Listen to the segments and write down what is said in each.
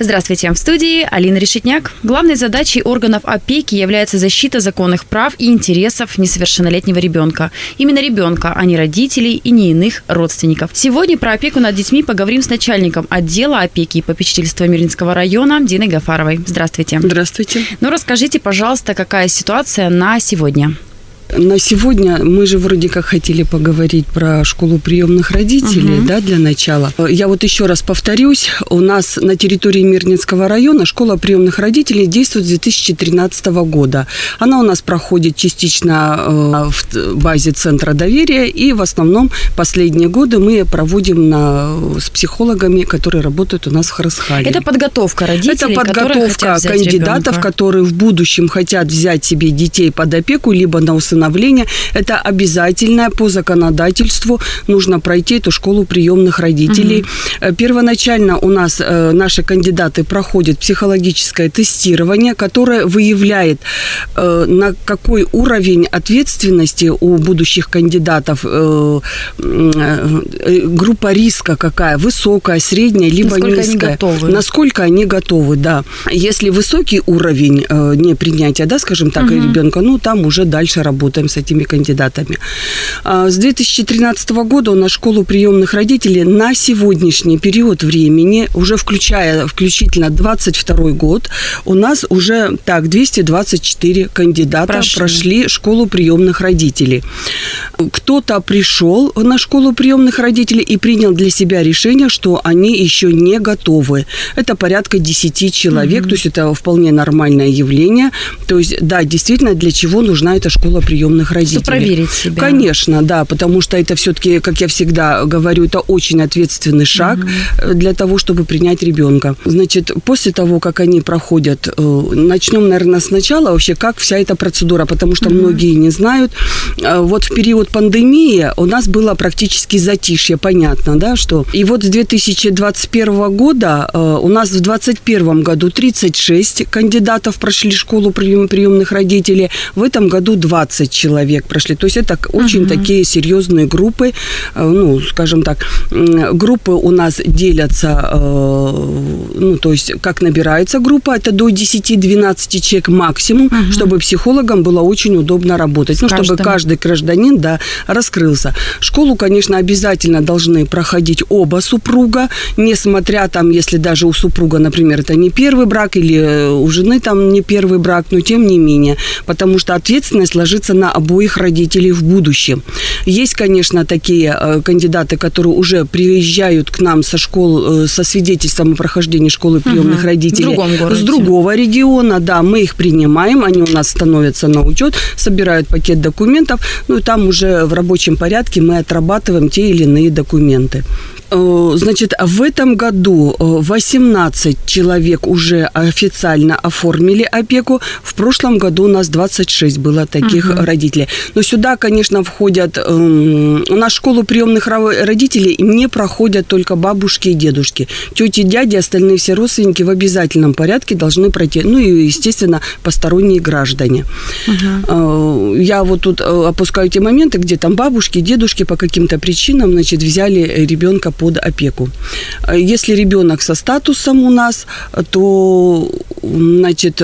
Здравствуйте, в студии Алина Решетняк. Главной задачей органов опеки является защита законных прав и интересов несовершеннолетнего ребенка. Именно ребенка, а не родителей и не иных родственников. Сегодня про опеку над детьми поговорим с начальником отдела опеки и попечительства Мирнинского района Диной Гафаровой. Здравствуйте. Здравствуйте. Ну, расскажите, пожалуйста, какая ситуация на сегодня? На сегодня мы же вроде как хотели поговорить про школу приемных родителей, да, для начала. Я вот еще раз повторюсь, у нас на территории Мирнинского района школа приемных родителей действует с 2013 года. Она у нас проходит частично в базе Центра доверия, и в основном последние годы мы ее проводим с психологами, которые работают у нас в Хорасхале. Это подготовка родителей, это подготовка кандидатов, которые в будущем хотят взять себе детей под опеку, либо на усыновление. Это обязательно по законодательству нужно пройти эту школу приемных родителей. Угу. Первоначально у нас наши кандидаты проходят психологическое тестирование, которое выявляет, на какой уровень ответственности у будущих кандидатов, группа риска какая, высокая, средняя, либо низкая. Насколько они готовы, да. Если высокий уровень непринятия, да, скажем так, угу, ребенка, ну, там уже дальше работаем с этими кандидатами. С 2013 года у нас школу приемных родителей на сегодняшний период времени, уже включительно 22 год, у нас уже 224 кандидата прошли школу приемных родителей. Кто-то пришел на школу приемных родителей и принял для себя решение, что они еще не готовы. Это порядка 10 человек, то есть это вполне нормальное явление. То есть, да, действительно, для чего нужна эта школа приемных родителей. Проверить себя. Конечно, да, потому что это все-таки, как я всегда говорю, это очень ответственный шаг, угу, для того, чтобы принять ребенка. Значит, после того, как они проходят, начнем, наверное, сначала вообще, как вся эта процедура, потому что, угу, многие не знают. Вот в период пандемии у нас было практически затишье, понятно, да, что... И вот с 2021 года у нас в 2021 году 36 кандидатов прошли школу приемных родителей. В этом году 20 человек прошли. То есть это очень такие серьезные группы. Ну, скажем так, группы у нас делятся, ну, то есть как набирается группа, это до 10-12 человек максимум, чтобы психологам было очень удобно работать. Ну, чтобы каждый гражданин, да, раскрылся. Школу, конечно, обязательно должны проходить оба супруга, несмотря там, если даже у супруга, например, это не первый брак, или у жены там не первый брак, но тем не менее. Потому что ответственность ложится на обоих родителей в будущем. Есть, конечно, такие кандидаты, которые уже приезжают к нам со свидетельством о прохождении школы приемных родителей с другого региона. Да, мы их принимаем, они у нас становятся на учет, собирают пакет документов, ну и там уже в рабочем порядке мы отрабатываем те или иные документы. Значит, в этом году 18 человек уже официально оформили опеку. В прошлом году у нас 26 было таких родителей. Но сюда, конечно, входят... У нас школу приемных родителей не проходят только бабушки и дедушки. Тети, дяди, остальные все родственники в обязательном порядке должны пройти. Ну и, естественно, посторонние граждане. Я вот тут опускаю те моменты, где там бабушки, дедушки по каким-то причинам, значит, взяли ребенка под опеку. Если ребенок со статусом у нас, то, значит,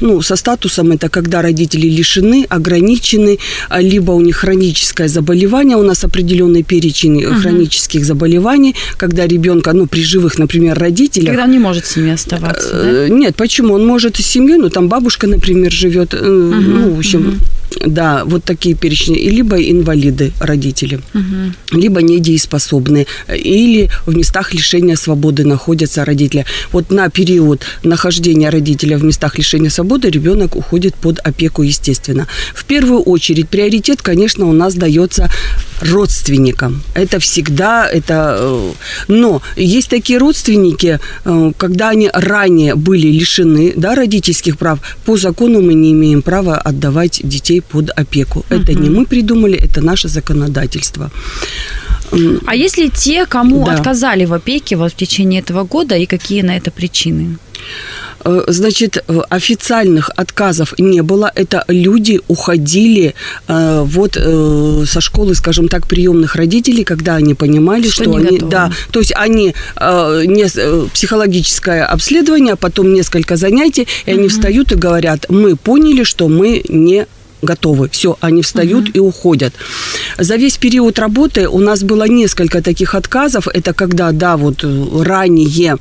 ну, со статусом это когда родители лишены, ограничены, либо у них хроническое заболевание, у нас определенный перечень хронических заболеваний, когда ребенка, ну, при живых, например, родителях... Когда он не может с ними оставаться, да? Нет, почему? Он может с семьей, но там бабушка, например, живет, ну, в общем... Да, вот такие перечни. И либо инвалиды родители, либо недееспособные, или в местах лишения свободы находятся родители. Вот на период нахождения родителя в местах лишения свободы ребенок уходит под опеку, естественно. В первую очередь приоритет, конечно, у нас дается родственникам. Это всегда, но есть такие родственники, когда они ранее были лишены, да, родительских прав, по закону мы не имеем права отдавать детей под опеку. Это не мы придумали, это наше законодательство. А если те, кому отказали в опеке вот в течение этого года, и какие на это причины? Значит, официальных отказов не было. Это люди уходили со школы, скажем так, приемных родителей, когда они понимали, что они... готовы. Да, то есть они... психологическое обследование, потом несколько занятий, и они встают и говорят: мы поняли, что мы не готовы. Все, они встают и уходят. За весь период работы у нас было несколько таких отказов. Это когда, да, вот ранее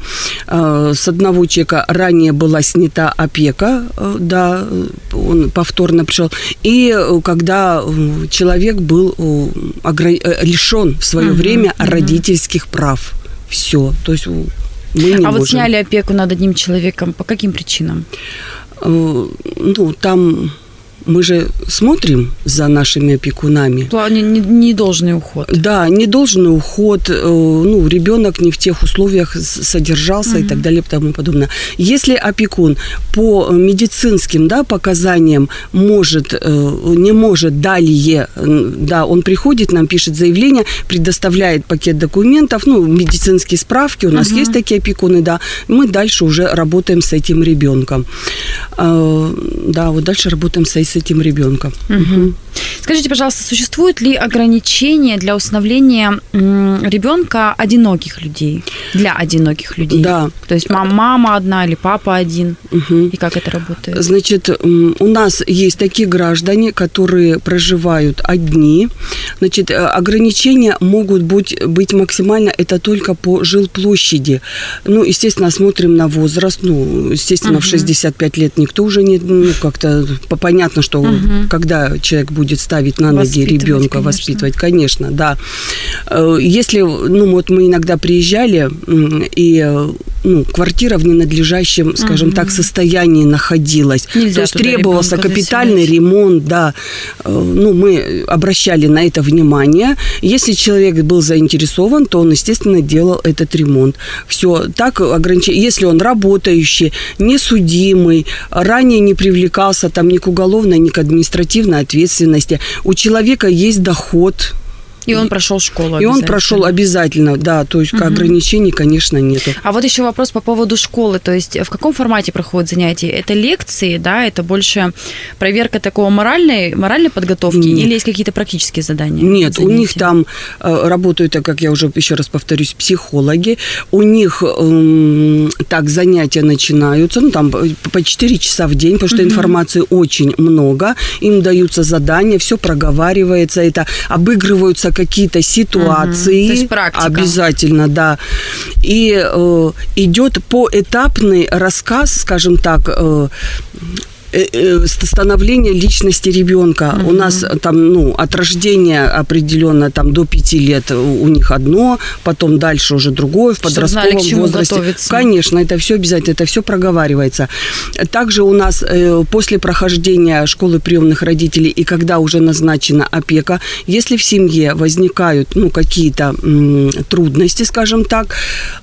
с одного человека ранее была снята опека, да, он повторно пришел. И когда человек был лишен в свое время родительских прав. Все, то есть мы не можем. А вот сняли опеку над одним человеком по каким причинам? Ну, там... Мы же смотрим за нашими опекунами. В плане недолжный уход. Да, недолжный уход. Ну, ребенок не в тех условиях содержался и так далее, и тому подобное. Если опекун по медицинским, да, показаниям не может далее, да, он приходит, нам пишет заявление, предоставляет пакет документов, ну, медицинские справки, у нас есть такие опекуны, да, мы дальше уже работаем с этим ребенком. Да, вот дальше работаем с этим ребенком. Скажите, пожалуйста, существуют ли ограничения для усыновления ребенка одиноких людей? Для одиноких людей? Да. То есть мама одна или папа один? И как это работает? Значит, у нас есть такие граждане, которые проживают одни. Значит, ограничения могут быть максимально, это только по жилплощади. Ну, естественно, смотрим на возраст. Ну, естественно, в 65 лет никто уже не... Ну, как-то понятно, что когда человек будет ставить на ноги ребенка, конечно. Воспитывать, конечно, да. Если, ну, вот мы иногда приезжали, и, ну, квартира в ненадлежащем, скажем так, состоянии находилась. Нельзя. То есть требовался капитальный ремонт, да. Ну, мы обращали на это внимание. Если человек был заинтересован, то он, естественно, делал этот ремонт. Все, так ограничение. Если он работающий, несудимый, ранее не привлекался там ни к уголовной, ни к административной ответственности. У человека есть доход. И он прошел школу обязательно. И он прошел обязательно, да, то есть ограничений, конечно, нету. А вот еще вопрос по поводу школы, то есть в каком формате проходят занятия? Это лекции, да, это больше проверка такого моральной подготовки? Нет. Или есть какие-то практические задания? Нет, занятия? У них там работают, как я уже еще раз повторюсь, психологи, у них так занятия начинаются, ну, там по 4 часа в день, потому что информации очень много, им даются задания, все проговаривается, это обыгрываются какие-то ситуации. То есть практика. Обязательно, да. И идет поэтапный рассказ, скажем так, становление личности ребенка. У нас там, ну, от рождения определенно там до 5 лет у них одно, потом дальше уже другое, в подростковом возрасте. Готовиться. Конечно, это все обязательно, это все проговаривается. Также у нас после прохождения школы приемных родителей и когда уже назначена опека, если в семье возникают, ну, какие-то трудности, скажем так,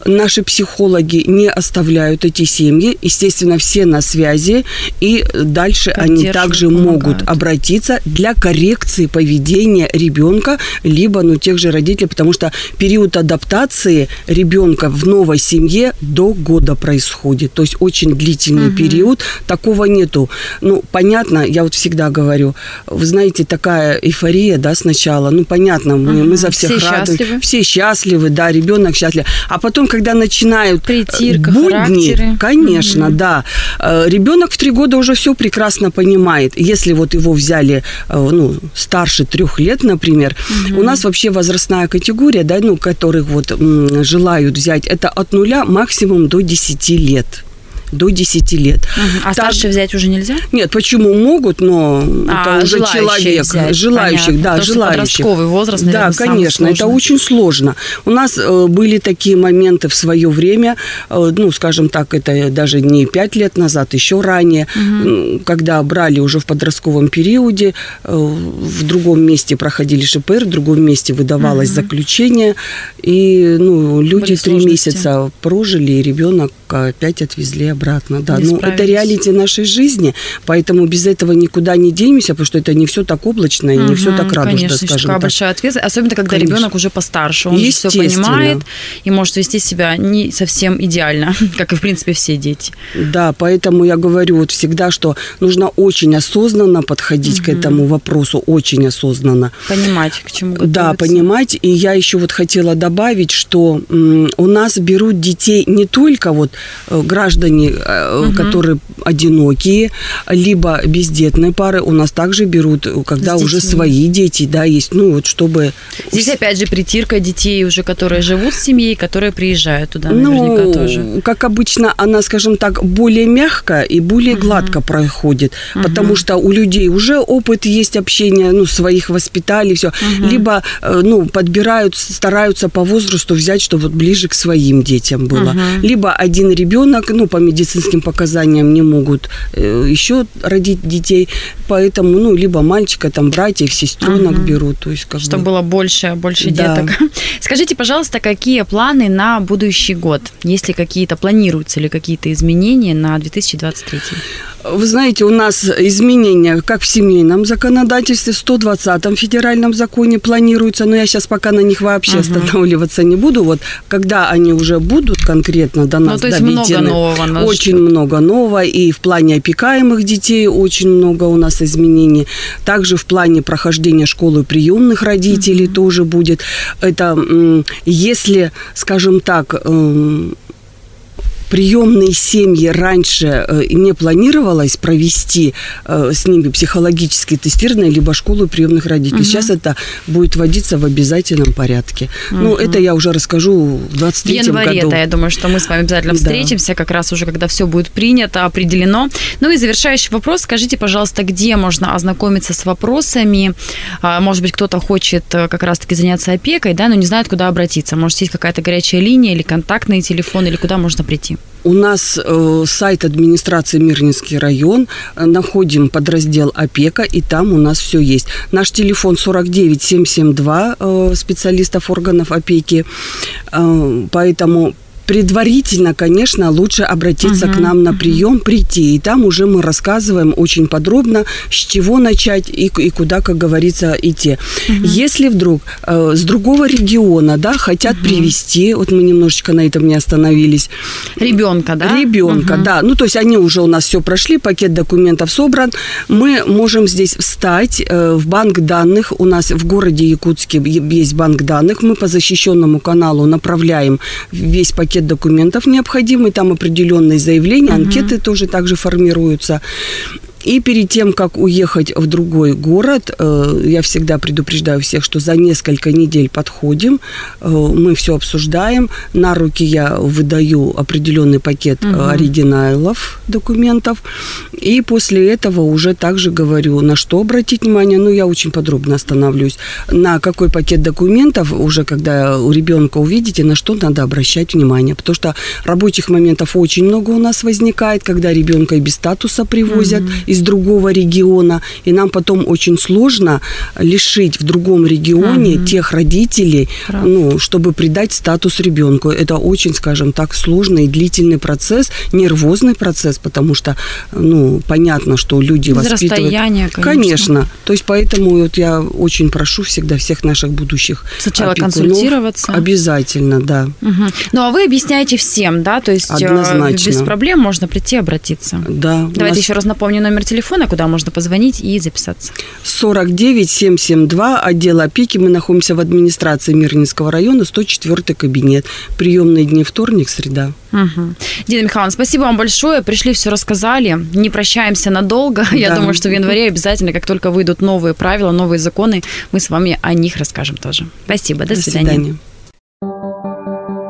наши психологи не оставляют эти семьи, естественно, все на связи, и дальше они также помогают. Могут обратиться для коррекции поведения ребенка, либо, ну, тех же родителей, потому что период адаптации ребенка в новой семье до года происходит. То есть очень длительный период. Такого нету. Ну, понятно, я вот всегда говорю, вы знаете, такая эйфория, да, сначала. Ну, понятно, мы за всех радуем. Все счастливы, да, ребенок счастлив. А потом, когда начинают притирка, будни, характеры. Конечно, да. Ребенок в 3 года уже все прекрасно понимает. Если вот его взяли, ну, старше 3 лет, например, у нас вообще возрастная категория, да, ну, которых вот желают взять, это от 0 максимум до 10 лет. До 10 лет. А старше взять уже нельзя? Нет, почему могут, но это уже человек. Взять, желающих, понятно. Да, потому желающих. Подростковый возраст, наверное, да, конечно, это очень сложно. У нас были такие моменты в свое время, ну, скажем так, это даже не 5 лет назад, еще ранее, когда брали уже в подростковом периоде, в другом месте проходили ШПР, в другом месте выдавалось заключение, и, ну, люди 3 месяца прожили, и ребенок опять отвезли обратно, да. Но это реалити нашей жизни, поэтому без этого никуда не денемся, потому что это не все так облачно и не все так радужно, конечно, скажем так. Большая ответственность, особенно когда ребенок уже постарше, он все понимает и может вести себя не совсем идеально, как и в принципе все дети. Да, поэтому я говорю вот всегда, что нужно очень осознанно подходить к этому вопросу, очень осознанно. Понимать, к чему готовиться. Да, понимать. И я еще вот хотела добавить, что у нас берут детей не только вот граждане, которые одинокие, либо бездетные пары, у нас также берут, когда уже свои дети, да, есть, ну вот чтобы... Здесь опять же притирка детей уже, которые живут с семьей, которые приезжают туда, наверняка тоже. Ну, как обычно, она, скажем так, более мягко и более гладко проходит, потому что у людей уже опыт есть общения, ну, своих воспитали, все. Либо, ну, подбирают, стараются по возрасту взять, чтобы вот ближе к своим детям было. Либо один ребенок, ну, по медицинским показаниям не могут еще родить детей, поэтому, ну, либо мальчика, там, братьев, сестренок берут. То есть, как чтобы было больше деток. Скажите, пожалуйста, какие планы на будущий год? Есть ли какие-то, планируются ли какие-то изменения на 2023? Вы знаете, у нас изменения как в семейном законодательстве, в 120-м федеральном законе планируются, но я сейчас пока на них вообще останавливаться не буду. Вот когда они уже будут конкретно до нас доведены. Ну, то есть много нового нас очень ждет. Много нового, и в плане опекаемых детей очень много у нас изменений. Также в плане прохождения школы приемных родителей тоже будет. Это если, скажем так... приемные семьи раньше не планировалось провести с ними психологические тестирования либо школу приемных родителей. Сейчас это будет вводиться в обязательном порядке. Ну, это я уже расскажу в 2023 году. В январе, да, я думаю, что мы с вами обязательно встретимся, как раз уже, когда все будет принято, определено. Ну и завершающий вопрос. Скажите, пожалуйста, где можно ознакомиться с вопросами? Может быть, кто-то хочет как раз-таки заняться опекой, да, но не знает, куда обратиться. Может, есть какая-то горячая линия или контактный телефон, или куда можно прийти? У нас сайт администрации Мирнинский район, находим подраздел «Опека», и там у нас все есть. Наш телефон 49 772, специалистов органов опеки, поэтому... Предварительно, конечно, лучше обратиться к нам на прием, прийти. И там уже мы рассказываем очень подробно, с чего начать и куда, как говорится, идти. Если вдруг с другого региона, да, хотят привезти, вот мы немножечко на этом не остановились. Ребенка, да? Ребенка, да. Ну, то есть они уже у нас все прошли, пакет документов собран. Мы можем здесь встать в банк данных. У нас в городе Якутске есть банк данных. Мы по защищенному каналу направляем весь пакет документов необходимы, там определенные заявления, анкеты тоже также формируются. И перед тем, как уехать в другой город, я всегда предупреждаю всех, что за несколько недель подходим, мы все обсуждаем, на руки я выдаю определенный пакет оригиналов документов, и после этого уже также говорю, на что обратить внимание, ну, я очень подробно останавливаюсь, на какой пакет документов, уже когда у ребенка увидите, на что надо обращать внимание, потому что рабочих моментов очень много у нас возникает, когда ребенка и без статуса привозят, из другого региона, и нам потом очень сложно лишить в другом регионе тех родителей, ну, чтобы придать статус ребенку. Это очень, скажем так, сложный и длительный процесс, нервозный процесс, потому что, ну, понятно, что люди воспитывают... Расстояние, конечно. То есть, поэтому вот я очень прошу всегда всех наших будущих сначала опекунов консультироваться. Обязательно, да. Ну, а вы объясняете всем, да? То есть, однозначно. Без проблем можно прийти и обратиться. Да. Давайте еще раз напомню номер телефона, куда можно позвонить и записаться. 49 772, отдел опеки. Мы находимся в администрации Мирнинского района, 104 кабинет. Приемные дни вторник, среда. Дина Михайловна, спасибо вам большое. Пришли, все рассказали. Не прощаемся надолго. Да. Я думаю, что в январе обязательно, как только выйдут новые правила, новые законы, мы с вами о них расскажем тоже. Спасибо. До свидания.